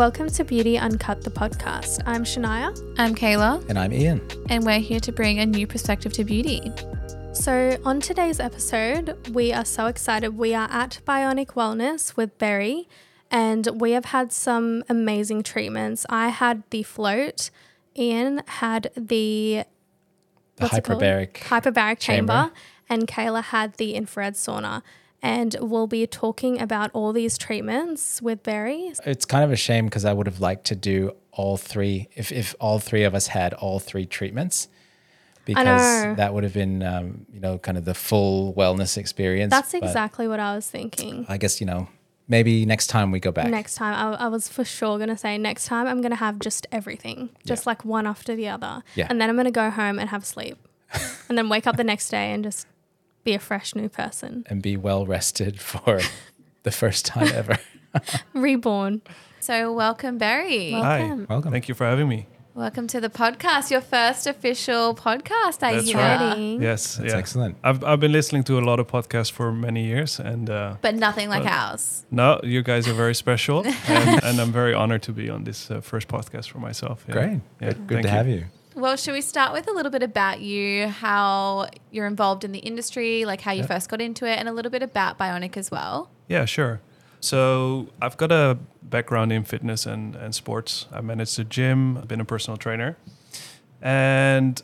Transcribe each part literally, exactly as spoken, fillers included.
Welcome to Beauty Uncut, the podcast. I'm Shania. I'm Kayla. And I'm Ian. And we're here to bring a new perspective to beauty. So on today's episode, we are so excited. We are at Bionik Wellness with Berry, and we have had some amazing treatments. I had the float. Ian had the, the hyperbaric, hyperbaric chamber, chamber and Kayla had the infrared sauna. And we'll be talking about all these treatments with Berry. It's kind of a shame because I would have liked to do all three, if, if all three of us had all three treatments, because that would have been, um, you know, kind of the full wellness experience. That's exactly what I was thinking. I guess, you know, maybe next time we go back. Next time. I, I was for sure going to say next time I'm going to have just everything, just yeah. like one after the other. Yeah. And then I'm going to go home and have sleep and then wake up the next day and just be a fresh new person. And be well rested for the first time ever. Reborn. So welcome, Berry. Welcome. Hi. Welcome. Thank you for having me. Welcome to the podcast, your first official podcast. Are That's you right. ready? Yes. That's yeah. excellent. I've I've been listening to a lot of podcasts for many years. and uh, But nothing like but ours. No, you guys are very special. and, and I'm very honored to be on this uh, first podcast for myself. Yeah. Great. Yeah. Good, good to you. have you. Well, should we start with a little bit about you, how you're involved in the industry, like how you yep. first got into it, and a little bit about Bionik as well? Yeah, sure. So I've got a background in fitness and, and sports. I managed a gym, I've been a personal trainer. And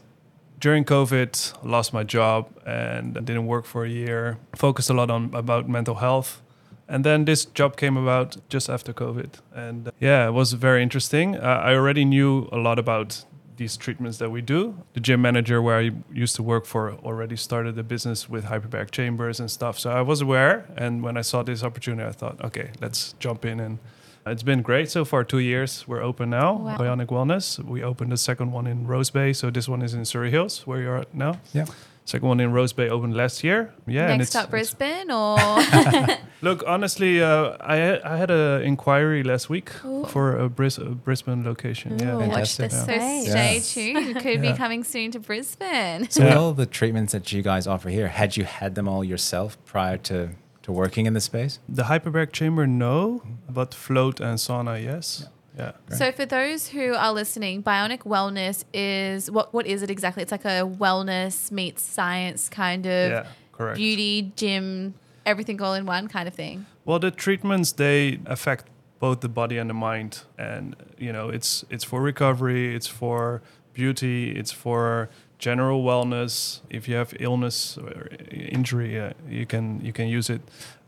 during COVID, I lost my job and didn't work for a year. Focused a lot on about mental health. And then this job came about just after COVID. And yeah, it was very interesting. Uh, I already knew a lot about these treatments that we do. The gym manager where I used to work for already started a business with hyperbaric chambers and stuff. So I was aware. And when I saw this opportunity, I thought, okay, let's jump in. And it's been great so far, two years. We're open now, wow. Bionik Wellness. We opened the second one in Rose Bay. So this one is in Surrey Hills, where you're at now. Yeah. Second one in Rose Bay opened last year. Yeah. Next and it's, up, it's Brisbane or? Look, honestly, uh, I I had an inquiry last week Ooh. for a, Bris- a Brisbane location. Ooh, yeah, watch this. Yeah. So yeah. stay tuned. You could yeah. be coming soon to Brisbane. So yeah. all the treatments that you guys offer here, had you had them all yourself prior to, to working in the space? The hyperbaric chamber, no, but float and sauna, yes. Yeah. Yeah. So for those who are listening, Bionik Wellness is, what? what is it exactly? It's like a wellness meets science kind of yeah, correct. beauty, gym, everything all in one kind of thing. Well, the treatments, they affect both the body and the mind. And, you know, it's it's for recovery, it's for beauty, it's for general wellness. If you have illness or injury, uh, you can you can use it.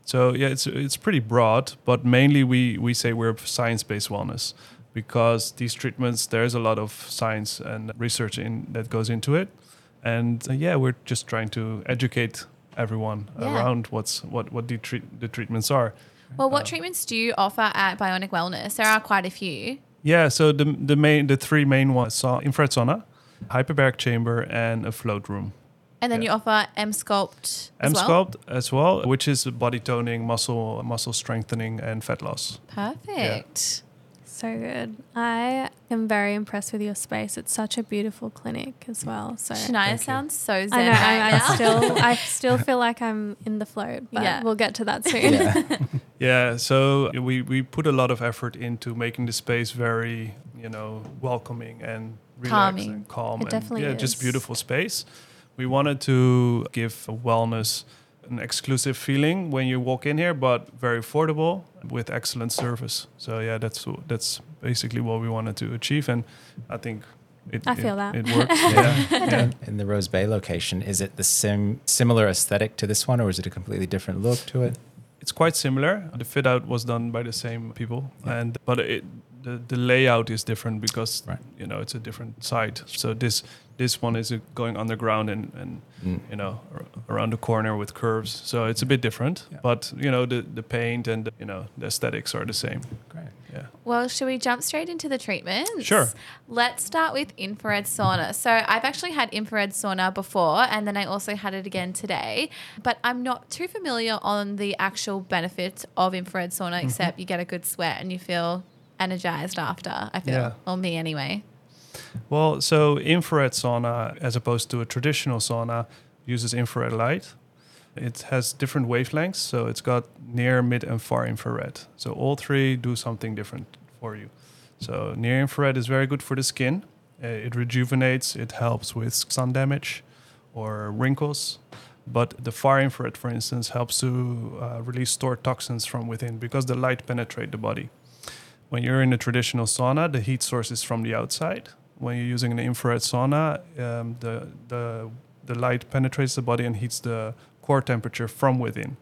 So yeah, it's it's pretty broad, but mainly we, we say we're science-based wellness because these treatments, there's a lot of science and research in that goes into it. And uh, yeah, we're just trying to educate everyone yeah. around what's what, what the, treat, the treatments are. Well, what uh, treatments do you offer at Bionik Wellness? There are quite a few. Yeah, so the the main the three main ones, so infrared sauna, hyperbaric chamber, and a float room. And then yeah. you offer EMSculpt as well? EMSculpt as well, which is body toning, muscle muscle strengthening, and fat loss. Perfect. Yeah. So good. I am very impressed with your space. It's such a beautiful clinic as well. So Shania sounds so zen. I know. Right I, I, still, I still feel like I'm in the float, but yeah. we'll get to that soon. Yeah, yeah so we, we put a lot of effort into making the space very, you know, welcoming and relaxed and calm. It and, definitely yeah, is. Just beautiful space. We wanted to give wellness an exclusive feeling when you walk in here, but very affordable with excellent service. So yeah, that's that's basically what we wanted to achieve, and I think it I feel it, that. it works. yeah. Yeah. In the Rose Bay location, is it the sim similar aesthetic to this one, or is it a completely different look to it? It's quite similar. The fit out was done by the same people, yeah. and but it. The, the layout is different because, right. you know, it's a different site. So this this one is going underground and, and mm. you know, ar- around the corner with curves. So it's a bit different. Yeah. But, you know, the, the paint and, the, you know, the aesthetics are the same. Great. Yeah. Well, should we jump straight into the treatments? Sure. Let's start with infrared sauna. So I've actually had infrared sauna before and then I also had it again today. But I'm not too familiar on the actual benefits of infrared sauna, except mm-hmm. you get a good sweat and you feel energized after, I feel, yeah. or me anyway. Well, so infrared sauna, as opposed to a traditional sauna, uses infrared light. It has different wavelengths, so it's got near, mid, and far infrared. So all three do something different for you. So near infrared is very good for the skin. Uh, it rejuvenates, it helps with sun damage or wrinkles. But the far infrared, for instance, helps to uh, release stored toxins from within because the light penetrates the body. When you're in a traditional sauna, the heat source is from the outside. When you're using an infrared sauna, um, the, the the light penetrates the body and heats the core temperature from within.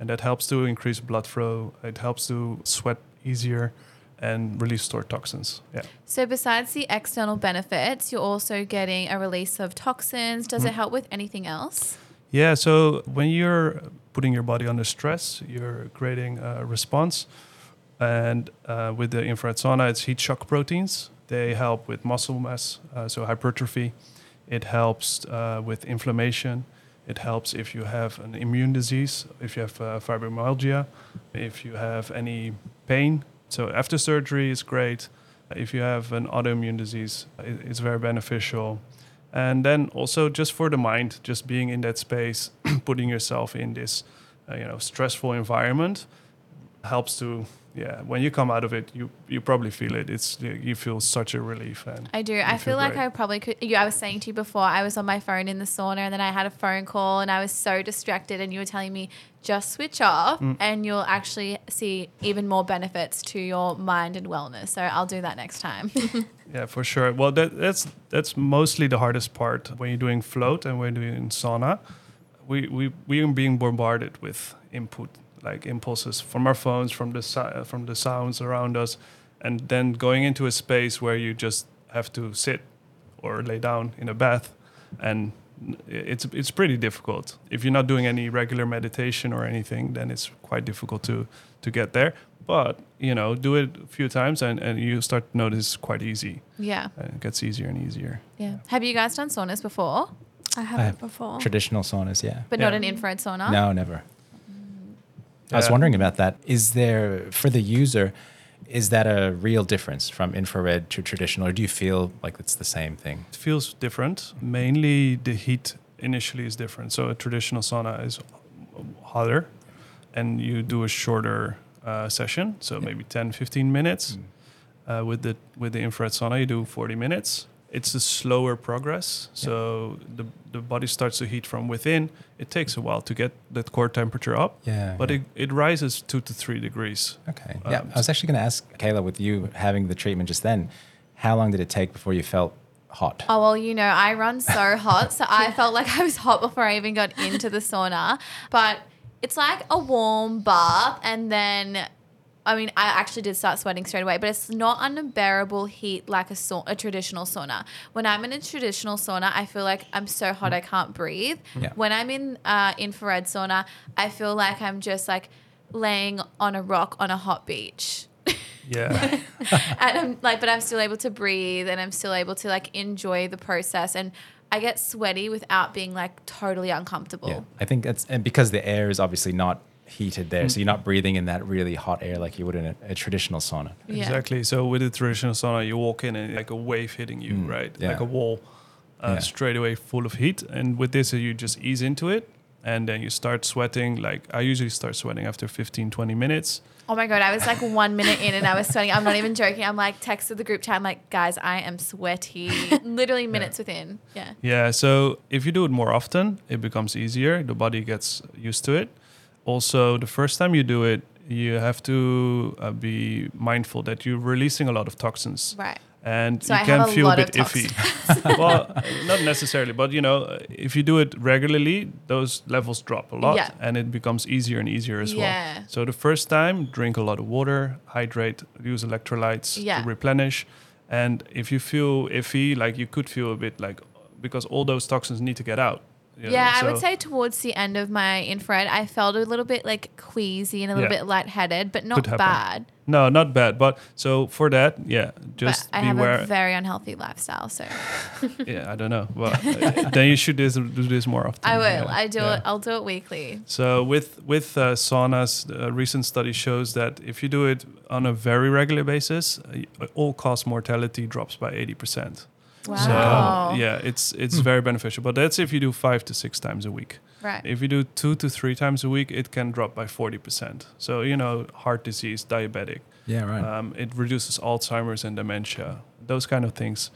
And that helps to increase blood flow. It helps to sweat easier and release stored toxins. Yeah. So besides the external benefits, you're also getting a release of toxins. Does mm. it help with anything else? Yeah, so when you're putting your body under stress, you're creating a response. And uh, with the infrared sauna, it's heat shock proteins. They help with muscle mass, uh, so hypertrophy. It helps uh, with inflammation. It helps if you have an immune disease, if you have uh, fibromyalgia, if you have any pain. So after surgery is great. If you have an autoimmune disease, it's very beneficial. And then also just for the mind, just being in that space, putting yourself in this, uh, you know, stressful environment helps to, yeah, when you come out of it, you, you probably feel it. It's, you feel such a relief. And I do. I feel, feel like great. I probably could, you, I was saying to you before, I was on my phone in the sauna and then I had a phone call and I was so distracted and you were telling me just switch off mm. and you'll actually see even more benefits to your mind and wellness. So I'll do that next time. Yeah, for sure. Well, that, that's that's mostly the hardest part when you're doing float and when you're doing sauna. We we we are being bombarded with input, like impulses from our phones, from the si- from the sounds around us, and then going into a space where you just have to sit or lay down in a bath, and it's it's pretty difficult. If you're not doing any regular meditation or anything, then it's quite difficult to to get there. But, you know, do it a few times and, and you start to notice it's quite easy. Yeah. And it gets easier and easier. Yeah. yeah. Have you guys done saunas before? I haven't I have before. Traditional saunas, yeah. But yeah. not an infrared sauna? No, never. Yeah. I was wondering about that. Is there, for the user, is that a real difference from infrared to traditional, or do you feel like it's the same thing? It feels different. Mainly the heat initially is different. So a traditional sauna is hotter and you do a shorter Uh, session, so maybe ten, fifteen minutes. Mm. Uh, with the with the infrared sauna, you do forty minutes. It's a slower progress, so yeah. the the body starts to heat from within. It takes a while to get that core temperature up, yeah, but yeah. It, it rises two to three degrees. Okay, um, yeah. I was actually going to ask, Kayla, with you having the treatment just then, how long did it take before you felt hot? Oh, well, you know, I run so hot, so I felt like I was hot before I even got into the sauna, but... It's like a warm bath and then, I mean, I actually did start sweating straight away, but it's not unbearable heat like a, sa- a traditional sauna. When I'm in a traditional sauna, I feel like I'm so hot I can't breathe. Yeah. When I'm in uh, infrared sauna, I feel like I'm just like laying on a rock on a hot beach. Yeah. and I'm like, but I'm still able to breathe and I'm still able to like enjoy the process and I get sweaty without being like totally uncomfortable. Yeah, I think that's, and because the air is obviously not heated there, mm. so you're not breathing in that really hot air like you would in a, a traditional sauna. Yeah. Exactly. So with a traditional sauna, you walk in and like a wave hitting you, mm. right? Yeah. Like a wall, uh, yeah. straight away full of heat. And with this, you just ease into it and then you start sweating. Like I usually start sweating after fifteen, twenty minutes. Oh my God, I was like one minute in and I was sweating. I'm not even joking. I'm like texted the group chat. I'm like, guys, I am sweaty. Literally minutes yeah. within. Yeah. Yeah. So if you do it more often, it becomes easier. The body gets used to it. Also, the first time you do it, you have to uh, be mindful that you're releasing a lot of toxins. Right. And so you I can feel a bit iffy. Well, not necessarily, but you know, if you do it regularly, those levels drop a lot yeah. and it becomes easier and easier as yeah. well. So the first time, drink a lot of water, hydrate, use electrolytes yeah. to replenish. And if you feel iffy, like you could feel a bit like, because all those toxins need to get out. You yeah, know, so. I would say towards the end of my infrared, I felt a little bit like queasy and a little yeah. bit lightheaded, but not bad. No, not bad. But so for that, yeah, just but I beware. have a very unhealthy lifestyle, so. yeah, I don't know. Well, then you should do this more often. I will. Yeah. I do yeah. it. I'll do it weekly. So with with uh, saunas, a recent study shows that if you do it on a very regular basis, uh, all-cause mortality drops by eighty percent. Wow. So yeah, it's it's mm. very beneficial. But that's if you do five to six times a week. Right. If you do two to three times a week, it can drop by forty percent. So, you know, heart disease, diabetic. Yeah, right. Um, it reduces Alzheimer's and dementia, those kind of things.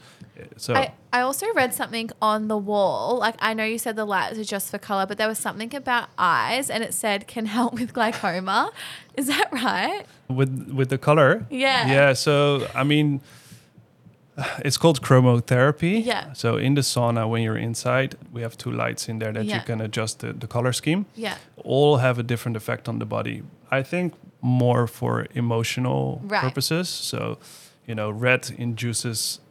So I, I also read something on the wall. Like, I know you said the lights are just for color, but there was something about eyes, and it said can help with glaucoma. Is that right? With with the color? Yeah. Yeah. So, I mean, it's called chromotherapy. Yeah. So in the sauna, when you're inside, we have two lights in there that yeah. you can adjust the, the color scheme. Yeah. All have a different effect on the body. I think more for emotional right. purposes. So, you know, red induces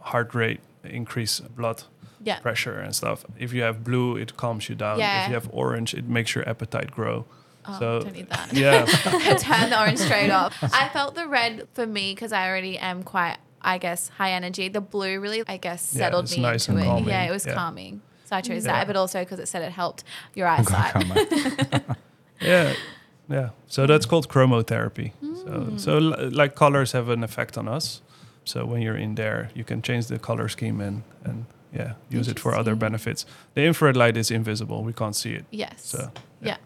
heart rate, increase blood yeah. pressure and stuff. If you have blue, it calms you down. Yeah. If you have orange, it makes your appetite grow. Oh, so, don't need that. Yeah. Turn the orange straight off. I felt the red for me because I already am quite, I guess, high energy. The blue really, I guess, settled yeah, me nice into it. Calming. Yeah, it was yeah. calming. So I chose yeah. that, but also because it said it helped your eyesight. yeah, yeah. So that's called chromotherapy. Mm. So, so like colors have an effect on us. So when you're in there, you can change the color scheme and, and yeah, use it for other benefits. The infrared light is invisible. We can't see it. Yes. So yeah. yeah.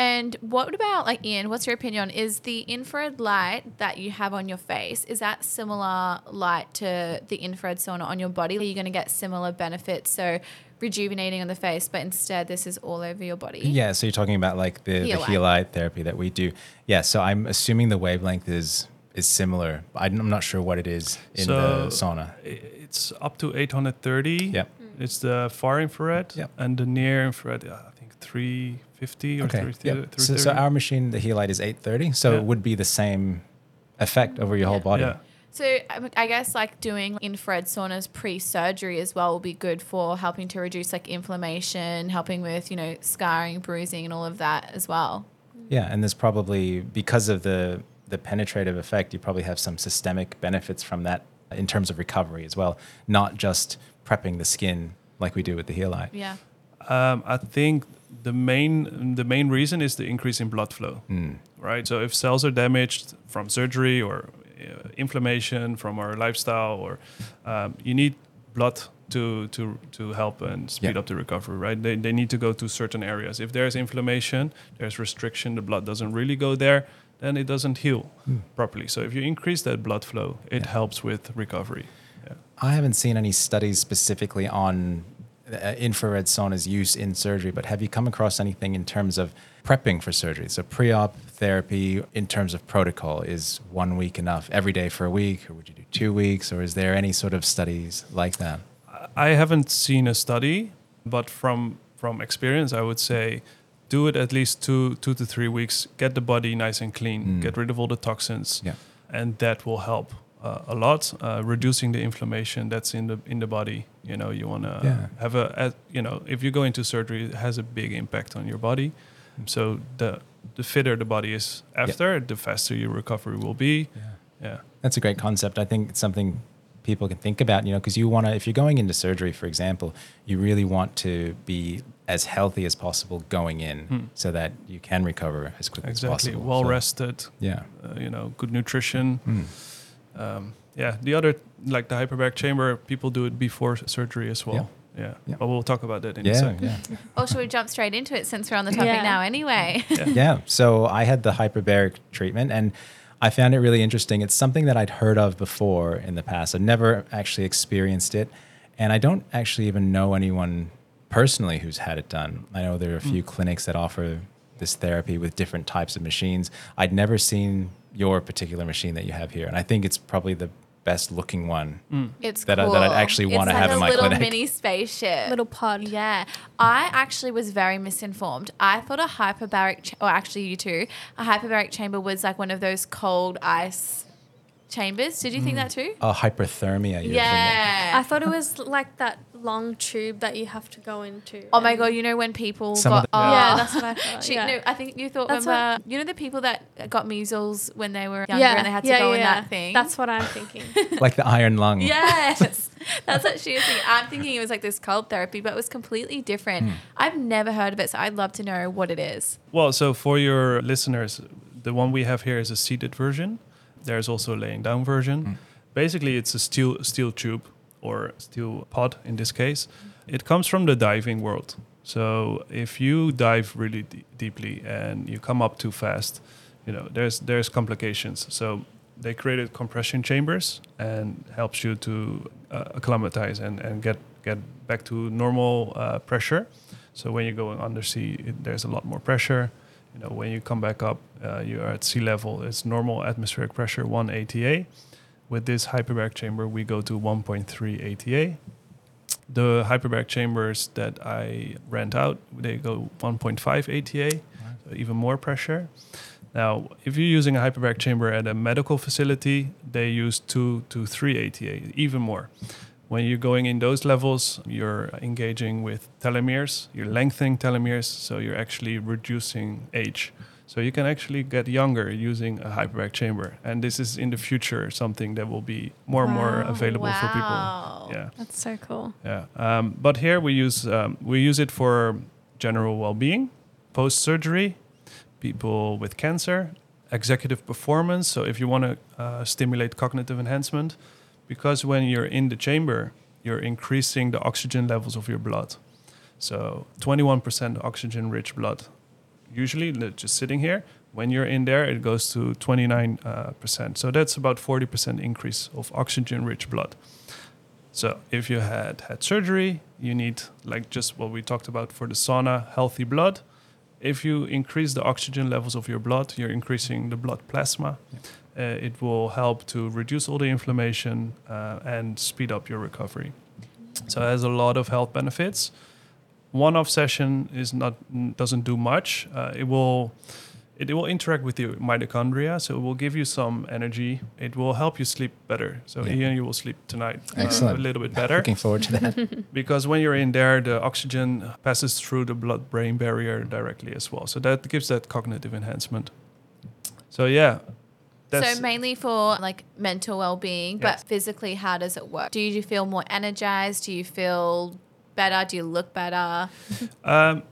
And what about, like, Ian, what's your opinion? Is the infrared light that you have on your face, is that similar light to the infrared sauna on your body? Are you going to get similar benefits? So rejuvenating on the face, but instead this is all over your body? Yeah, so you're talking about, like, the Healite, the Healite therapy that we do. Yeah, so I'm assuming the wavelength is is similar. I'm not sure what it is in so the sauna. It's up to eight hundred thirty. Yeah. Mm. It's the far infrared yep. and the near infrared, I think, three... fifty or okay. three, yep. three, so, so our machine, the Healite, is eight thirty. So yeah. it would be the same effect over your yeah. whole body. Yeah. So I guess, like, doing infrared saunas pre-surgery as well will be good for helping to reduce, like, inflammation, helping with, you know, scarring, bruising and all of that as well. Yeah. And there's probably, because of the, the penetrative effect, you probably have some systemic benefits from that in terms of recovery as well, not just prepping the skin like we do with the Healite. Yeah. Um, I think... The main the main reason is the increase in blood flow, mm. right? So if cells are damaged from surgery or uh, inflammation from our lifestyle, or um, you need blood to to to help and speed yeah. up the recovery, right? They they need to go to certain areas. If there's inflammation, there's restriction, the blood doesn't really go there, then it doesn't heal mm. properly. So if you increase that blood flow, it yeah. helps with recovery. Yeah. I haven't seen any studies specifically on Uh, infrared sauna's use in surgery, but have you come across anything in terms of prepping for surgery? So pre-op therapy in terms of protocol, is one week enough every day for a week, or would you do two weeks, or is there any sort of studies like that? I haven't seen a study, but from from experience, I would say do it at least two, two to three weeks, get the body nice and clean, mm. get rid of all the toxins, yeah. and that will help. Uh, a lot, uh, reducing the inflammation that's in the in the body. You know, you want to yeah. have a, a, you know, if you go into surgery, it has a big impact on your body. So the the fitter the body is after, yeah. the faster your recovery will be. Yeah. yeah, that's a great concept. I think it's something people can think about, you know, because you want to, if you're going into surgery, for example, you really want to be as healthy as possible going in hmm. so that you can recover as quickly exactly. as possible. Well so, rested, yeah, uh, you know, good nutrition. Hmm. Um, yeah, the other, like the hyperbaric chamber, people do it before surgery as well. Yeah, yeah. yeah. But we'll talk about that in yeah, a second. Yeah. Or should we jump straight into it since we're on the topic yeah. now anyway? Yeah. yeah, so I had the hyperbaric treatment and I found it really interesting. It's something that I'd heard of before in the past. I've never actually experienced it. And I don't actually even know anyone personally who's had it done. I know there are a few mm. clinics that offer this therapy with different types of machines. I'd never seen your particular machine that you have here, and I think it's probably the best looking one mm. it's that, cool. I, that I'd actually want to like have in my clinic. It's like a little mini spaceship. Little pod. Yeah. I actually was very misinformed. I thought a hyperbaric, cha- or actually you two, a hyperbaric chamber was like one of those cold ice chambers. Did you mm. think that too? Oh, hyperthermia. Yeah. I thought it was like that long tube that you have to go into. Oh my God, you know when people Some got... The, oh, yeah, that's what I thought. She, yeah. no, I think you thought, that's remember, what, you know the people that got measles when they were younger yeah, and they had to yeah, go yeah, in that thing? That's what I'm thinking. Like the iron lung. Yes. That's what she was thinking. I'm thinking it was like this cold therapy, but it was completely different. Mm. I've never heard of it, so I'd love to know what it is. Well, so for your listeners, the one we have here is a seated version. There's also a laying down version. Mm. Basically, it's a steel steel tube or steel pod in this case. It comes from the diving world. So if you dive really d- deeply and you come up too fast, you know, there's there's complications. So they created compression chambers and helps you to uh, acclimatize and, and get, get back to normal uh, pressure. So when you're going undersea, it, there's a lot more pressure. You know, when you come back up, uh, you are at sea level. It's normal atmospheric pressure, one A T A. With this hyperbaric chamber, we go to one point three A T A. The hyperbaric chambers that I rent out, they go one point five A T A, right. So even more pressure. Now, if you're using a hyperbaric chamber at a medical facility, they use two to three A T A, even more. When you're going in those levels, you're engaging with telomeres, you're lengthening telomeres, so you're actually reducing age. So you can actually get younger using a hyperbaric chamber. And this is in the future something that will be more wow. and more available wow. for people. Yeah, that's so cool. Yeah, um, but here we use um, we use it for general well-being, post-surgery, people with cancer, executive performance. So if you want to uh, stimulate cognitive enhancement, because when you're in the chamber, you're increasing the oxygen levels of your blood. So twenty-one percent oxygen-rich blood. Usually, just sitting here, when you're in there, it goes to twenty-nine percent. Uh, percent. So that's about forty percent increase of oxygen-rich blood. So if you had had surgery, you need, like just what we talked about for the sauna, healthy blood. If you increase the oxygen levels of your blood, you're increasing the blood plasma. Yeah. Uh, it will help to reduce all the inflammation uh, and speed up your recovery. So it has a lot of health benefits. One-off session is not doesn't do much. Uh, it will it, it will interact with your mitochondria, so it will give you some energy. It will help you sleep better. So yeah. Ian, you will sleep tonight uh, a little bit better. Looking forward to that. Because when you're in there, the oxygen passes through the blood-brain barrier directly as well. So that gives that cognitive enhancement. So yeah. That's so mainly for like mental well-being, yes. But physically, how does it work? Do you feel more energized? Do you feel better? Do you look better? um,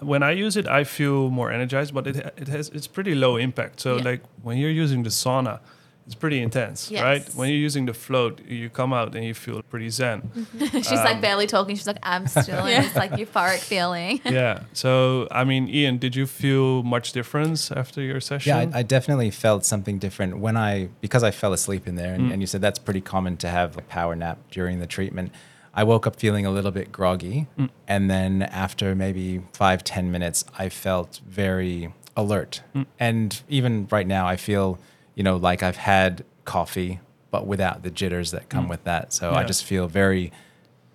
when I use it, I feel more energized, but it it has it's pretty low impact. So yeah. like when you're using the sauna, it's pretty intense, yes. right? When you're using the float, you come out and you feel pretty zen. She's um, like barely talking. She's like, I'm still in this like euphoric feeling. Yeah. So, I mean, Ian, did you feel much difference after your session? Yeah, I, I definitely felt something different when I, because I fell asleep in there and, mm. and you said that's pretty common to have a power nap during the treatment. I woke up feeling a little bit groggy. Mm. And then after maybe five, ten minutes, I felt very alert. Mm. And even right now I feel, you know, like I've had coffee, but without the jitters that come mm. with that. So yeah. I just feel very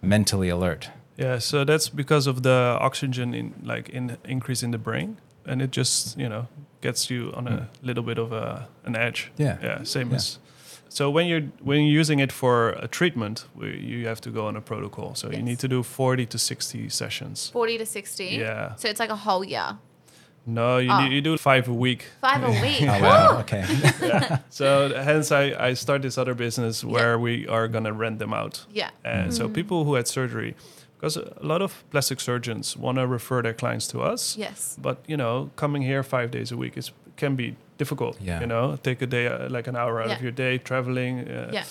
mentally alert. Yeah, so that's because of the oxygen in like in increase in the brain, and it just, you know, gets you on a mm. little bit of a an edge. Yeah, yeah, same yeah. as. So when you're when you're using it for a treatment, we, you have to go on a protocol. So yes. you need to do forty to sixty sessions. forty to sixty. Yeah. So it's like a whole year. No, you, oh. do, you do five a week. Five a week. Oh, wow. Okay. Yeah. So hence I, I start this other business where yeah. we are going to rent them out. Yeah. And mm. so people who had surgery, because a lot of plastic surgeons want to refer their clients to us. Yes. But, you know, coming here five days a week is can be difficult. Yeah. You know, take a day, uh, like an hour out yeah. of your day, traveling. Uh, yeah.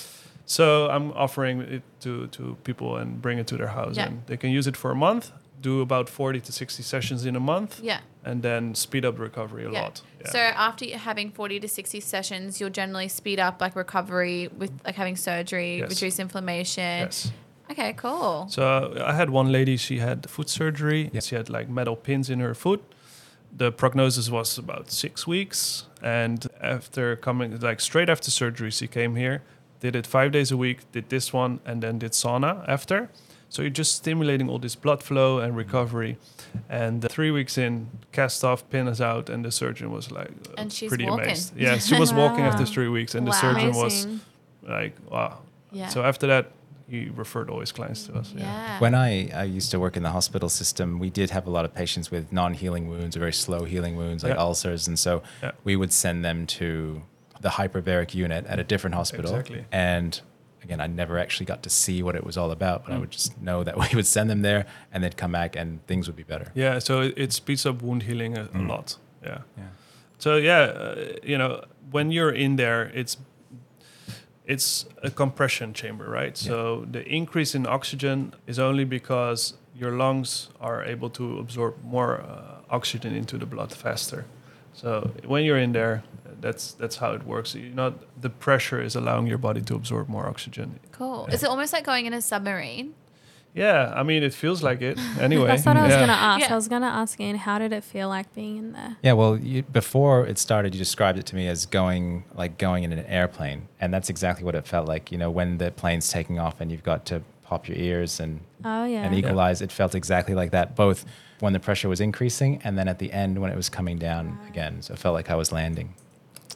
So I'm offering it to, to people and bring it to their house. Yeah. And they can use it for a month. Do about forty to sixty sessions in a month, yeah, and then speed up recovery a yeah. lot. Yeah. So after having forty to sixty sessions, you'll generally speed up like recovery with like having surgery, yes. reduce inflammation. Yes. Okay, cool. So I had one lady, she had foot surgery. Yeah. She had like metal pins in her foot. The prognosis was about six weeks. And after coming, like straight after surgery, she came here, did it five days a week, did this one, and then did sauna after. So you're just stimulating all this blood flow and recovery. And uh, three weeks in, cast off, pin us out, and the surgeon was like uh, and she's pretty walking. Amazed. Yeah, she was walking after three weeks, and wow. the surgeon Amazing. Was like, wow. Yeah. So after that, he referred all his clients to us. Yeah. yeah. When I, I used to work in the hospital system, we did have a lot of patients with non-healing wounds or very slow healing wounds like yeah. ulcers. And so yeah. we would send them to the hyperbaric unit at a different hospital. Exactly. And again, I never actually got to see what it was all about, but mm. I would just know that we would send them there and they'd come back and things would be better. Yeah, so it, it speeds up wound healing a, mm. a lot. Yeah. yeah. So yeah, uh, you know, when you're in there, it's it's a compression chamber, right? Yeah. So the increase in oxygen is only because your lungs are able to absorb more uh, oxygen into the blood faster. So when you're in there, that's that's how it works. You're not, the pressure is allowing your body to absorb more oxygen. Cool. Yeah. Is it almost like going in a submarine? Yeah, I mean, it feels like it anyway. That's what I was yeah. going to ask. Yeah. I was going to ask Ian, how did it feel like being in there? Yeah, well, you, before it started, you described it to me as going like going in an airplane, and that's exactly what it felt like. You know, when the plane's taking off and you've got to pop your ears and oh, yeah. and equalize, yeah. it felt exactly like that, both when the pressure was increasing and then at the end when it was coming down right. again. So it felt like I was landing.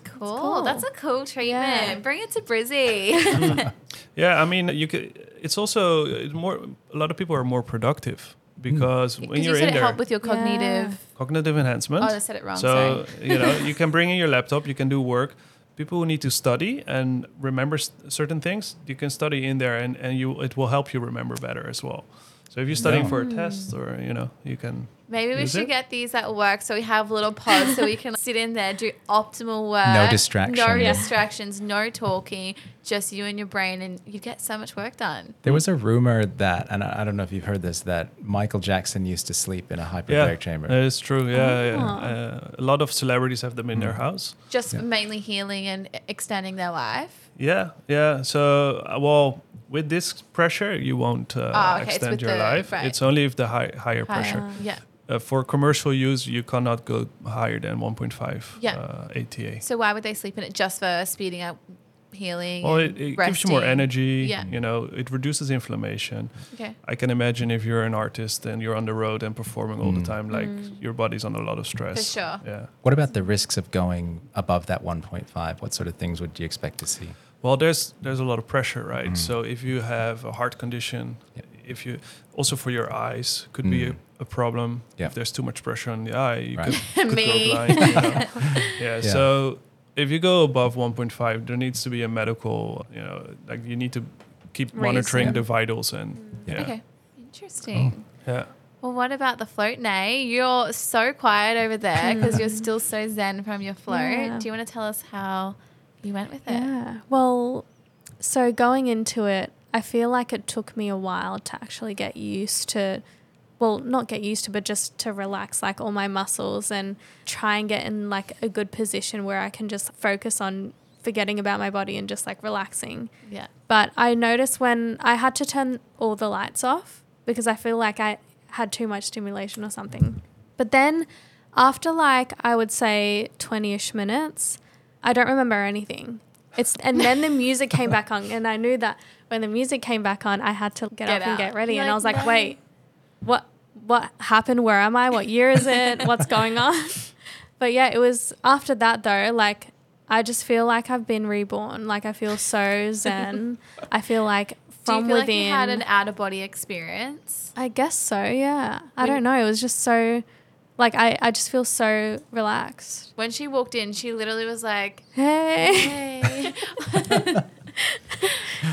Cool. cool. That's a cool treatment. Yeah. Bring it to Brizzy. Yeah, I mean, you could. It's also it's more. A lot of people are more productive because mm. when you're you in it there, help with your cognitive yeah. cognitive enhancement. Oh, I said it wrong. So sorry. You know, you can bring in your laptop. You can do work. People who need to study and remember st- certain things, you can study in there, and, and you it will help you remember better as well. So if you're studying yeah. for a test, or you know, you can. Maybe we should it? get these at work so we have little pods so we can sit in there, do optimal work. No distractions. No yeah. distractions, no talking, just you and your brain, and you get so much work done. There was a rumor that, and I don't know if you've heard this, that Michael Jackson used to sleep in a hyperbaric yeah, chamber. Yeah, it's true. Yeah, oh. yeah. Uh, a lot of celebrities have them in mm. their house. Just yeah. mainly healing and extending their life. Yeah, yeah. So, uh, well... with this pressure, you won't uh, oh, okay. extend your the, life. Right. It's only if the high, higher High, pressure. Uh, yeah. Uh, for commercial use, you cannot go higher than one point five yeah. uh, A T A. So why would they sleep in it? Just for speeding up healing? Well, it, it gives you more energy. Yeah. You know, it reduces inflammation. Okay. I can imagine if you're an artist and you're on the road and performing mm. all the time, like mm. your body's under a lot of stress. For sure. Yeah. What about the risks of going above that one point five? What sort of things would you expect to see? Well, there's there's a lot of pressure, right? Mm. So if you have a heart condition, yeah. if you also for your eyes could mm. be a, a problem. Yeah. If there's too much pressure on the eye, you right. could, could go blind. You know? yeah, yeah. So if you go above one point five, there needs to be a medical, you know, like you need to keep Raise, monitoring yeah. the vitals and. Mm. Yeah. Okay, interesting. Cool. Yeah. Well, what about the float, Nay? You're so quiet over there because you're still so zen from your float. Yeah. Do you want to tell us how? You went with it. Yeah. Well, so going into it, I feel like it took me a while to actually get used to, well, not get used to, but just to relax like all my muscles and try and get in like a good position where I can just focus on forgetting about my body and just like relaxing. Yeah. But I noticed when I had to turn all the lights off because I feel like I had too much stimulation or something. But then after like I would say twenty-ish minutes, I don't remember anything. It's and then the music came back on, and I knew that when the music came back on, I had to get, get up out. and get ready. You're and like, I was like, no. "Wait, what? What happened? Where am I? What year is it? What's going on?" But yeah, it was after that though. Like, I just feel like I've been reborn. Like, I feel so zen. I feel like from within. Do you feel within, like you had an out of body experience? I guess so. Yeah. I don't know. It was just so. Like, I, I just feel so relaxed. When she walked in, she literally was like, hey. Hey.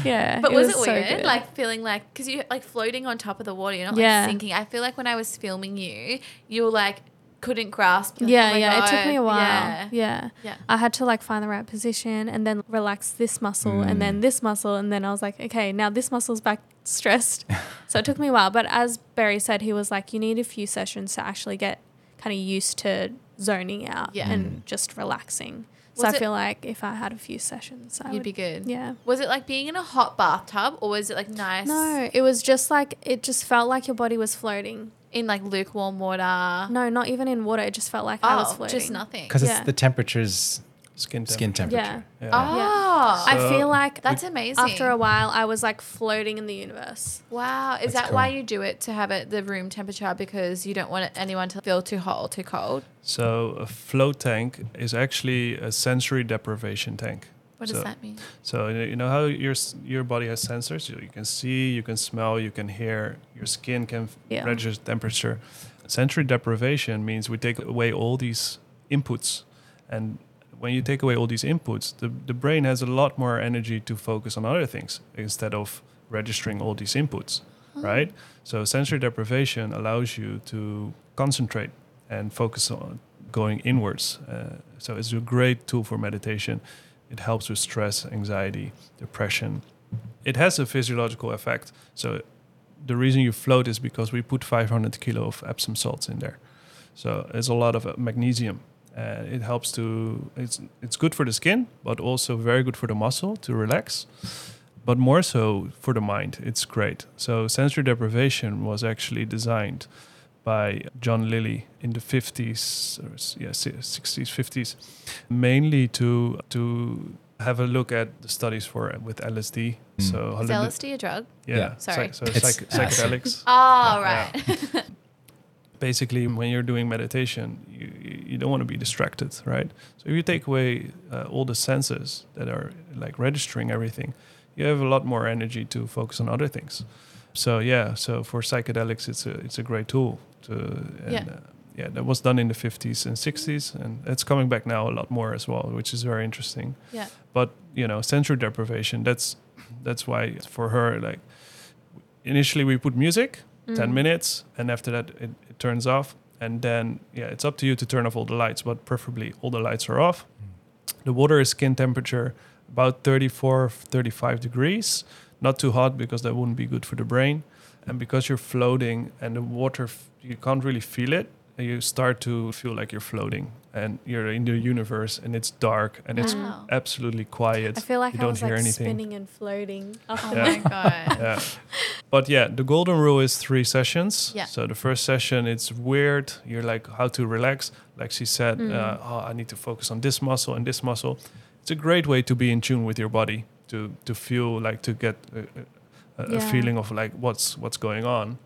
yeah. But it was, was it so weird? Good. Like, feeling like, because you're, like, floating on top of the water. You're not, yeah. like, sinking. I feel like when I was filming you, you were, like, couldn't grasp. Like, yeah, oh yeah. God. It took me a while. Yeah. yeah. Yeah. I had to, like, find the right position and then relax this muscle mm. and then this muscle. And then I was like, okay, now this muscle's back stressed. So it took me a while. But as Berry said, he was like, you need a few sessions to actually get kind of used to zoning out yeah. and just relaxing. So was I feel like if I had a few sessions, I you'd would, be good. Yeah. Was it like being in a hot bathtub, or was it like nice? No, it was just like it just felt like your body was floating in like lukewarm water. No, not even in water. It just felt like oh, I was floating. Just nothing. Because yeah. it's the temperature's skin temp- skin temperature. Yeah. yeah. Oh, yeah. So I feel like that's amazing. After a while, I was like floating in the universe. Wow, is that's that cool. why you do it to have it the room temperature because you don't want anyone to feel too hot or too cold? So a float tank is actually a sensory deprivation tank. What so, does that mean? So you know how your your body has sensors. You can see, you can smell, you can hear. Your skin can yeah. register temperature. Sensory deprivation means we take away all these inputs, and when you take away all these inputs, the the brain has a lot more energy to focus on other things instead of registering all these inputs, oh. right? So sensory deprivation allows you to concentrate and focus on going inwards. Uh, so it's a great tool for meditation. It helps with stress, anxiety, depression. It has a physiological effect. So the reason you float is because we put five hundred kilo of Epsom salts in there. So it's a lot of magnesium. Uh, it helps to, it's it's good for the skin, but also very good for the muscle to relax, but more so for the mind. It's great. So sensory deprivation was actually designed by John Lilly in the fifties, or yeah, sixties, fifties, mainly to to have a look at the studies for with L S D. Mm. So is L S D a drug? Yeah, yeah. Sorry. So, so psych- psychedelics. Oh, yeah. Right. Yeah. Basically, when you're doing meditation, you, you don't want to be distracted, right? So if you take away uh, all the senses that are like registering everything, you have a lot more energy to focus on other things. So yeah, so for psychedelics, it's a it's a great tool. To, and, yeah. Uh, yeah, that was done in the fifties and sixties, and it's coming back now a lot more as well, which is very interesting. Yeah. But you know, sensory deprivation. That's that's why for her, like initially we put music. ten minutes, and after that it, it turns off, and then yeah it's up to you to turn off all the lights, but preferably all the lights are off. Mm. The water is skin temperature, about thirty-four, thirty-five degrees, not too hot because that wouldn't be good for the brain. And because you're floating and the water f- you can't really feel it, you start to feel like you're floating and you're in the universe, and it's dark and it's wow. absolutely quiet. I feel like you I don't was hear like anything. Spinning and floating. Oh yeah. My God. Yeah. But yeah, the golden rule is three sessions. Yeah. So the first session, it's weird. You're like, how to relax. Like she said, mm. uh, oh, I need to focus on this muscle and this muscle. It's a great way to be in tune with your body, to, to feel like, to get a, a, yeah. a feeling of like what's what's going on.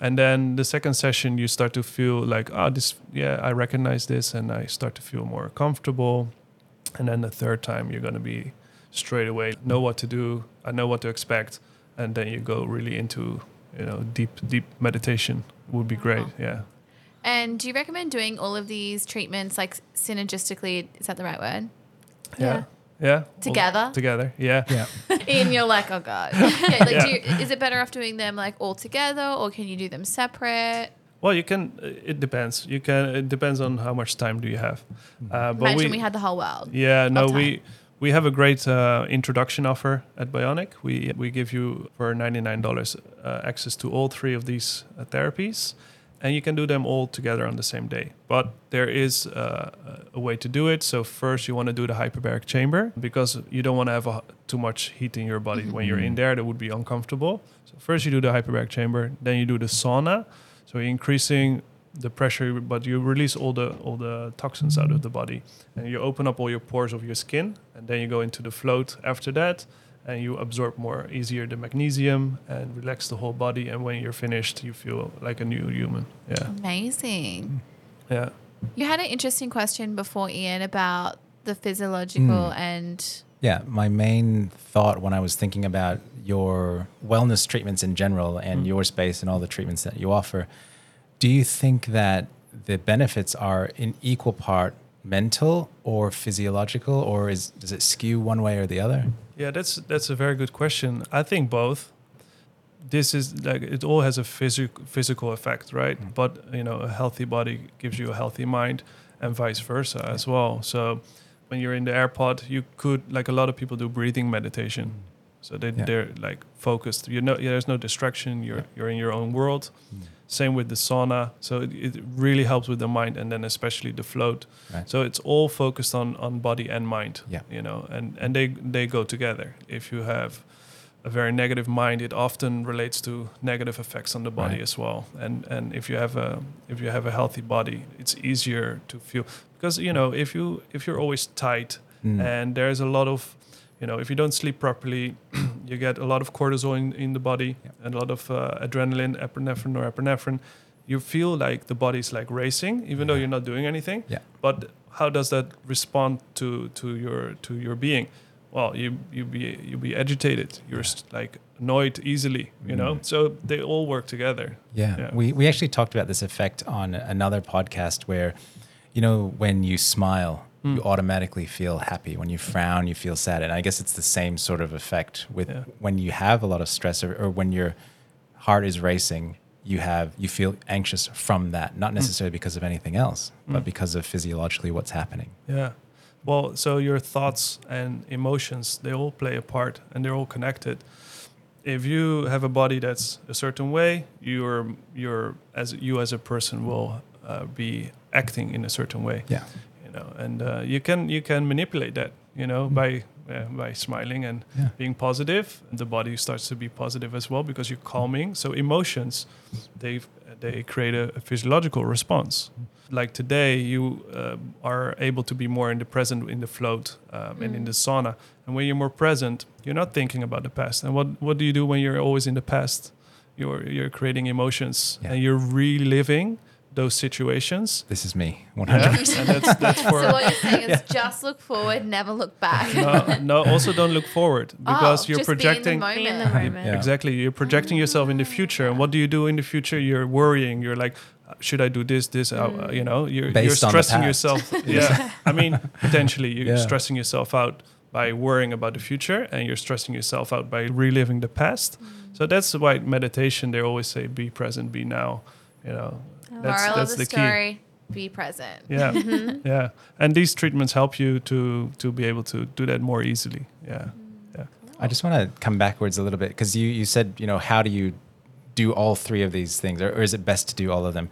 And then the second session, you start to feel like, ah, oh, this, yeah, I recognize this, and I start to feel more comfortable. And then the third time, you're going to be straight away, know what to do, I know what to expect. And then you go really into, you know, deep, deep meditation. It would be great, wow. yeah. And do you recommend doing all of these treatments, like, synergistically? Is that the right word? Yeah. yeah. Yeah. Together? All together, yeah. yeah. And you're like, oh, God. Yeah, like, yeah. Do you, is it better off doing them, like, all together, or can you do them separate? Well, you can. It depends. You can. It depends on how much time do you have. Uh, but Imagine we, we had the whole world. Yeah, no, we we have a great uh, introduction offer at Bionik. We we give you, for ninety-nine dollars, uh, access to all three of these uh, therapies. And you can do them all together on the same day. But there is uh, a way to do it. So first you want to do the hyperbaric chamber, because you don't want to have a, too much heat in your body. Mm-hmm. When you're in there, that would be uncomfortable. So first you do the hyperbaric chamber, then you do the sauna. So you're increasing the pressure, but you release all the all the toxins out of the body. And you open up all your pores of your skin, and then you go into the float after that. And you absorb more easier the magnesium and relax the whole body. And when you're finished, you feel like a new human. Yeah. Amazing. Yeah. You had an interesting question before, Ian, about the physiological mm. and... Yeah, my main thought when I was thinking about your wellness treatments in general and mm. your space and all the treatments that you offer, do you think that the benefits are in equal part mental or physiological, or is does it skew one way or the other? Yeah, that's that's a very good question. I think both. This is like it all has a physical physical effect, right? Mm-hmm. But you know, a healthy body gives you a healthy mind, and vice versa yeah. as well. So when you're in the AirPod, you could, like a lot of people do, breathing meditation. Mm-hmm. So they yeah. they're like focused. You know, yeah, there's no distraction. You're yeah. you're in your own world. Mm-hmm. Same with the sauna. So it, it really helps with the mind, and then especially the float. Right. So it's all focused on, on body and mind, yeah. you know, and, and they, they go together. If you have a very negative mind, it often relates to negative effects on the body right. as well. And and if you have a if you have a healthy body, it's easier to feel, because you know, if you if you're always tight mm. and there's a lot of, you know, if you don't sleep properly, you get a lot of cortisol in, in the body yeah. and a lot of uh, adrenaline, epinephrine or epinephrine. You feel like the body's like racing, even yeah. though you're not doing anything. Yeah. But how does that respond to, to your to your being? Well, you you be you be agitated. You're yeah. like annoyed easily. You mm. know, so they all work together. Yeah. yeah. We we actually talked about this effect on another podcast where, you know, when you smile. Mm. You automatically feel happy. When you frown, you feel sad. And I guess it's the same sort of effect with yeah. when you have a lot of stress, or, or when your heart is racing, you have you feel anxious from that, not necessarily mm. because of anything else, mm. but because of physiologically what's happening. Yeah. Well, so your thoughts and emotions, they all play a part and they're all connected. if you have a body that's a certain way, you're you're as you as a person will uh, be acting in a certain way. Yeah, you know, and uh, you can you can manipulate that, you know, mm-hmm. by uh, by smiling and yeah. being positive. The body starts to be positive as well because you're calming. So emotions, they they create a, a physiological response. Mm-hmm. Like today, you uh, are able to be more in the present, in the float, um, mm-hmm. and in the sauna. And when you're more present, you're not thinking about the past. And what, what do you do when you're always in the past? You're you're creating emotions yeah. and you're reliving those situations. This is me, one hundred percent. Yeah. And that's, that's for, so what you're saying is yeah. just look forward, never look back. No, no, also don't look forward because oh, you're just projecting. Be in the moment. In the moment. Yeah. Exactly, you're projecting mm. yourself in the future. And what do you do in the future? You're worrying. You're like, should I do this? This, mm. uh, you know, you're, you're stressing yourself. yeah, I mean, potentially you're yeah. stressing yourself out by worrying about the future, and you're stressing yourself out by reliving the past. Mm. So that's why meditation, they always say, be present, be now, you know. Oh. That's, moral that's of the, the story, key. Be present. Yeah, yeah. And these treatments help you to to be able to do that more easily. Yeah, yeah. Cool. I just want to come backwards a little bit, because you, you said, you know, how do you do all three of these things, or, or is it best to do all of them?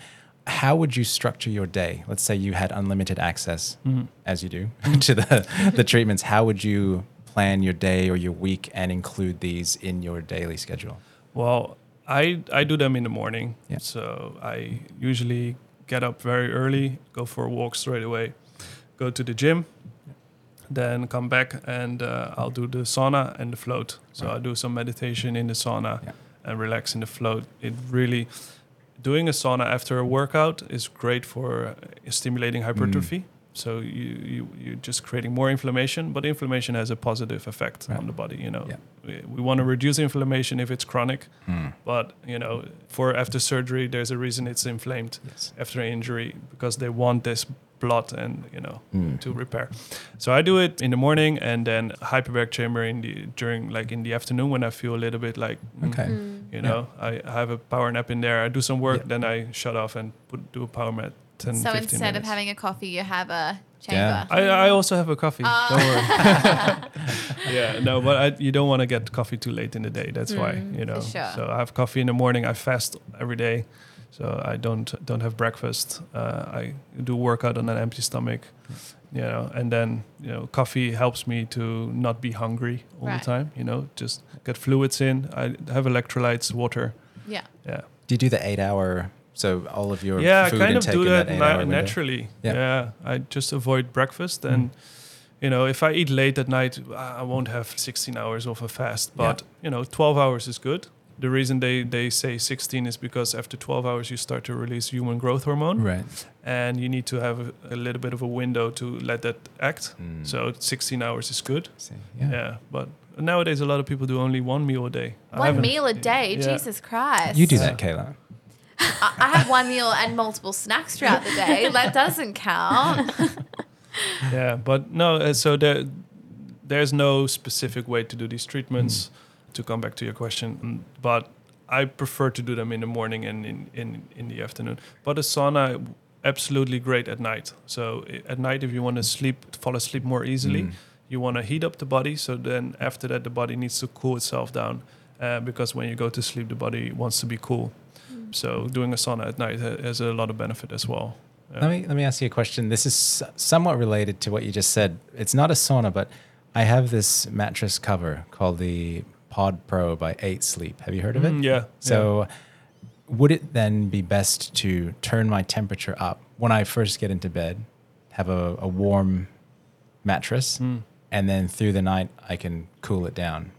How would you structure your day? Let's say you had unlimited access, mm-hmm. as you do, to the, the treatments. How would you plan your day or your week and include these in your daily schedule? Well, I, I do them in the morning. Yeah. So I usually get up very early, go for a walk straight away, go to the gym, yeah. then come back and uh, I'll do the sauna and the float. So right. I do some meditation in the sauna yeah. and relax in the float. It really... Doing a sauna after a workout is great for stimulating hypertrophy. Mm. So you, you, you're just creating more inflammation, but inflammation has a positive effect right. on the body. You know, yeah. we, we want to reduce inflammation if it's chronic, mm. but you know, for after surgery, there's a reason it's inflamed yes. after injury, because they want this blood and, you know, mm. to repair. So I do it in the morning, and then hyperbaric chamber in the during like in the afternoon when I feel a little bit like mm, okay mm. you know yeah. I have a power nap in there. I do some work yeah. then I shut off and put, do a power nap ten, so instead minutes. Of having a coffee, you have a chamber. Yeah. I, I also have a coffee. Oh. Don't worry. yeah, no, but I, you don't want to get coffee too late in the day. That's mm, why, you know. Sure. So I have coffee in the morning. I fast every day. So I don't don't have breakfast. Uh, I do workout on an empty stomach, you know, and then, you know, coffee helps me to not be hungry all right. the time, you know, just get fluids in. I have electrolytes, water. Yeah. Yeah. Do you do the eight hour? So all of your yeah, food intake in that eight hour window? Yeah, I kind of do that na- naturally. Yeah. yeah. I just avoid breakfast and... Mm. You know, if I eat late at night, I won't have sixteen hours of a fast, but, yeah. you know, twelve hours is good. The reason they, they say sixteen is because after twelve hours, you start to release human growth hormone. Right. And you need to have a, a little bit of a window to let that act. Mm. So sixteen hours is good. See, yeah. yeah. But nowadays, a lot of people do only one meal a day. One meal a day? Yeah. Jesus Christ. You do that, Kayla. I have one meal and multiple snacks throughout the day. That doesn't count. Yeah, but no, so there, there's no specific way to do these treatments, mm. to come back to your question. But I prefer to do them in the morning and in, in, in the afternoon. But a sauna, absolutely great at night. So at night, if you want to sleep, fall asleep more easily, mm. you want to heat up the body. So then after that, the body needs to cool itself down, uh, because when you go to sleep, the body wants to be cool. Mm. So doing a sauna at night has a lot of benefit as well. Yeah. Let me let me ask you a question. This is somewhat related to what you just said. It's not a sauna, but I have this mattress cover called the Pod Pro by Eight Sleep. Have you heard of it? Mm, yeah. So yeah. would it then be best to turn my temperature up when I first get into bed, have a, a warm mattress, mm. and then through the night I can cool it down?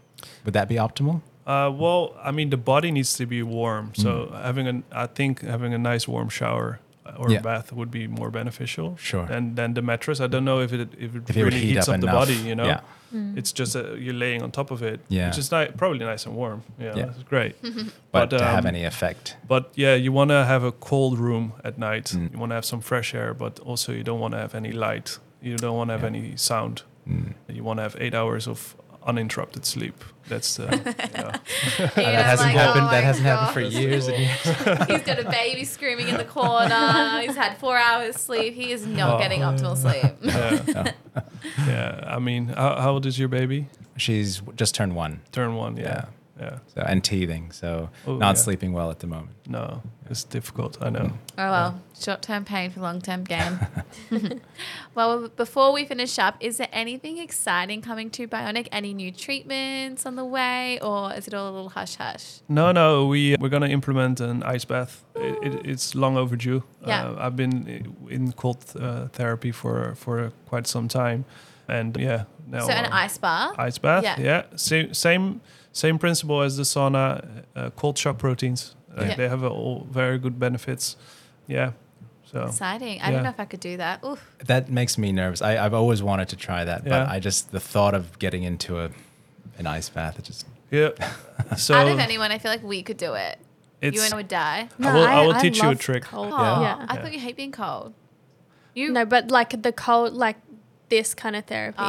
Would that be optimal? Uh, well, I mean, the body needs to be warm. So mm. having a, I think having a nice warm shower or yeah. a bath would be more beneficial sure. than, than the mattress. I don't know if it if it if really heat heats up, up the body, you know. Yeah. Mm. It's just a, you're laying on top of it, yeah. which is ni- probably nice and warm. Yeah, yeah. That's great. but, but to um, have any effect. But yeah, you want to have a cold room at night. Mm. You want to have some fresh air, but also you don't want to have any light. You don't want to have yeah. any sound. Mm. You want to have eight hours of uninterrupted sleep. That's uh, you know. that hasn't like, happened. Oh that hasn't God. happened for years and years. He's got a baby screaming in the corner. He's had four hours sleep. He is not oh, getting optimal sleep. Yeah, no. yeah. I mean, how, how old is your baby? She's just turned one. Turned one. Yeah. yeah. Yeah. So, and teething. So Ooh, not yeah. sleeping well at the moment. No, it's difficult. I know. Oh, well. Yeah. Short-term pain for long-term gain. Well, before we finish up, is there anything exciting coming to Bionik? Any new treatments on the way, or is it all a little hush-hush? No, no. We, we're going to implement an ice bath. It, it, it's long overdue. Yeah. Uh, I've been in cold uh, therapy for, for quite some time. And yeah. Now, so an um, ice bath? Ice bath, yeah. yeah. Same, same same principle as the sauna, uh, cold shock proteins. Uh, yeah. They have a, all very good benefits. Yeah. So exciting. I yeah. don't know if I could do that. Oof. That makes me nervous. I, I've always wanted to try that, yeah. but I just, the thought of getting into a an ice bath, it just... Yeah. So out of anyone, I feel like we could do it. It's, you and I would die. No, I will, I will I, teach I you a trick. Cold. Oh, yeah. Yeah. I yeah. thought you hate being cold. You No, but like the cold, like... This kind of therapy oh,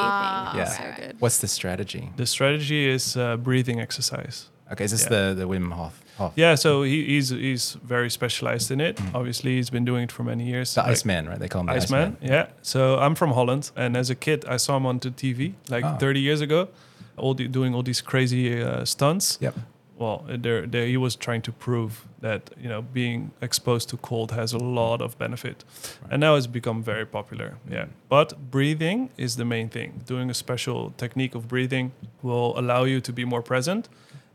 thing. Yeah. So good. What's the strategy? The strategy is uh, breathing exercise. Okay, is this yeah. the, the Wim Hof? Hof? Yeah, so he, he's he's very specialized in it. Mm. Obviously, he's been doing it for many years. The like, Iceman, right? They call him the Iceman. Iceman, yeah. So I'm from Holland, and as a kid, I saw him on the T V like oh. thirty years ago, all the, doing all these crazy uh, stunts. Yep. Well, there, there he was trying to prove that, you know, being exposed to cold has a lot of benefit. Right. And now it's become very popular. Yeah. But breathing is the main thing. Doing a special technique of breathing will allow you to be more present.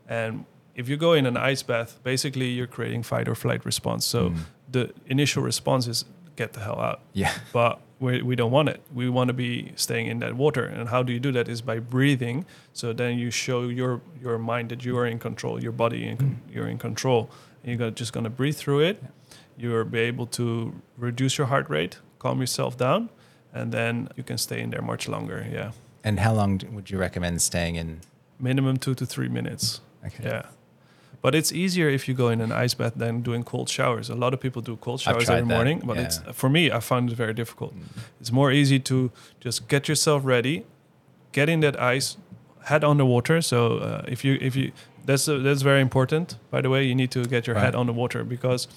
And if you go in an ice bath, basically you're creating fight or flight response. So mm. the initial response is get the hell out. Yeah. But we we don't want it. We want to be staying in that water. And how do you do that is by breathing. So then you show your, your mind that you are in control, your body, in, mm. you're in control. And you're gonna, just going to breathe through it. Yeah. You'll be able to reduce your heart rate, calm yourself down, and then you can stay in there much longer. Yeah. And how long would you recommend staying in? Minimum two to three minutes. Okay. Yeah. But it's easier if you go in an ice bath than doing cold showers. A lot of people do cold showers every that. morning, but yeah. it's for me, I found it very difficult. Mm. It's more easy to just get yourself ready, get in that ice, head on the water. So uh, if you if you that's uh, that's very important. By the way, you need to get your right. head on the water, because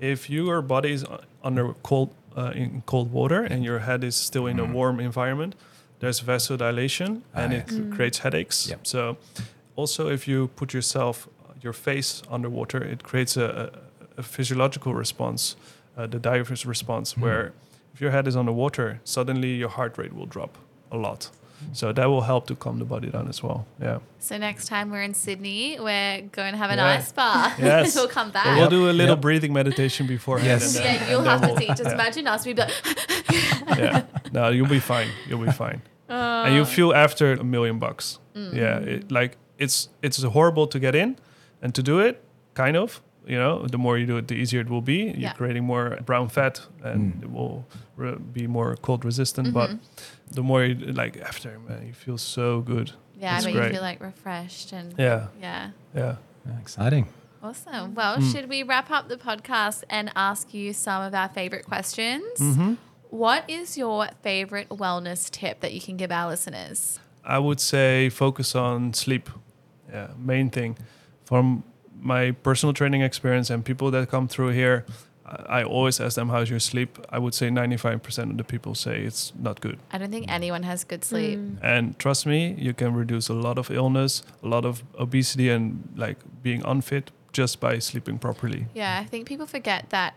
if your body is under cold uh, in cold water and your head is still in mm. a warm environment, there's vasodilation ah, and yes. it mm. creates headaches. Yep. So also if you put yourself your face underwater, it creates a, a, a physiological response, uh, the diver's response, mm. where if your head is underwater, suddenly your heart rate will drop a lot. Mm. So that will help to calm the body down as well. Yeah. So next time we're in Sydney, we're going to have an yeah. ice bath. Yes. We'll come back. But we'll do a little yep. breathing meditation beforehand. Yes. And then, yeah, you'll and have we'll, to teach. Just yeah. imagine us. We'd be like... yeah. No, you'll be fine. You'll be fine. Oh. And you'll feel after a million bucks. Mm. Yeah. It, like, it's it's horrible to get in. And to do it, kind of, you know, the more you do it, the easier it will be. You're yeah. creating more brown fat and mm. it will re- be more cold resistant. Mm-hmm. But the more you, like, after, man, you feel so good. Yeah, it's I mean, great. You feel, like, refreshed and... Yeah. Yeah. Yeah. yeah exciting. Awesome. Well, mm. should we wrap up the podcast and ask you some of our favorite questions? Mm-hmm. What is your favorite wellness tip that you can give our listeners? I would say focus on sleep. Yeah, main thing. From my personal training experience and people that come through here, I always ask them, how's your sleep? I would say ninety-five percent of the people say it's not good. I don't think anyone has good sleep. Mm. And trust me, you can reduce a lot of illness, a lot of obesity and like being unfit just by sleeping properly. Yeah, I think people forget that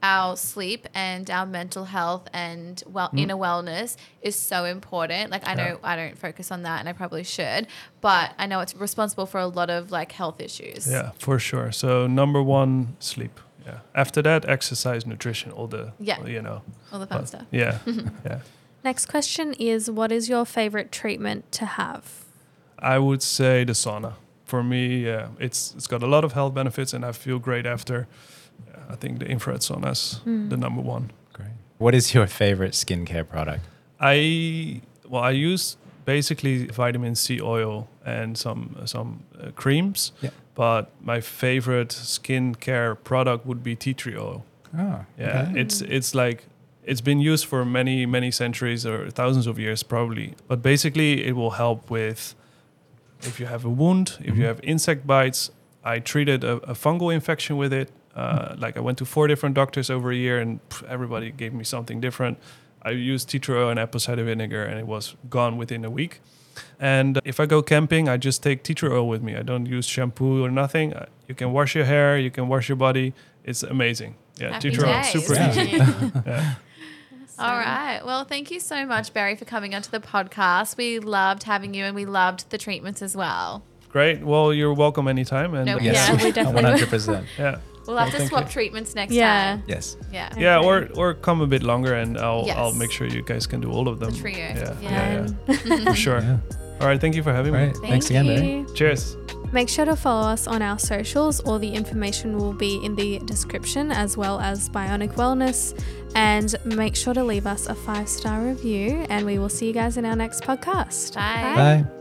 our sleep and our mental health and well mm. inner wellness is so important. Like I know yeah. I don't focus on that and I probably should, but I know it's responsible for a lot of like health issues. Yeah, for sure. So number one, sleep. Yeah. After that, exercise, nutrition, all the, yeah. you know. All the fun but, stuff. Yeah. yeah. Next question is, what is your favorite treatment to have? I would say the sauna. For me, yeah, it's it's got a lot of health benefits and I feel great after. I think the infrared sauna is mm. the number one. Great. What is your favorite skincare product? I well, I use basically vitamin C oil and some some uh, creams. Yeah. But my favorite skincare product would be tea tree oil. Oh. Yeah. Okay. It's it's like it's been used for many many centuries or thousands of years probably. But basically, it will help with if you have a wound, if mm-hmm. you have insect bites. I treated a, a fungal infection with it. Uh, like I went to four different doctors over a year and everybody gave me something different. I used tea tree oil and apple cider vinegar, and it was gone within a week. And if I go camping, I just take tea tree oil with me. I don't use shampoo or nothing. You can wash your hair, you can wash your body. It's amazing. Yeah, Happy tea tree oil, super easy. Yeah. So. All right. Well, thank you so much, Berry, for coming onto the podcast. We loved having you, and we loved the treatments as well. Great. Well, you're welcome anytime. And no, yes, yeah, we definitely one hundred percent. Yeah. We'll have well, to swap you. treatments next yeah. time. Yes. Yeah. Yeah, or or come a bit longer, and I'll yes. I'll make sure you guys can do all of them. The trio. Yeah. Yeah. yeah, yeah. For sure. Yeah. All right. Thank you for having right. me. Thank Thanks you. again, Berry. Cheers. Make sure to follow us on our socials. All the information will be in the description, as well as Bionik Wellness. And make sure to leave us a five star review. And we will see you guys in our next podcast. Bye. Bye. Bye.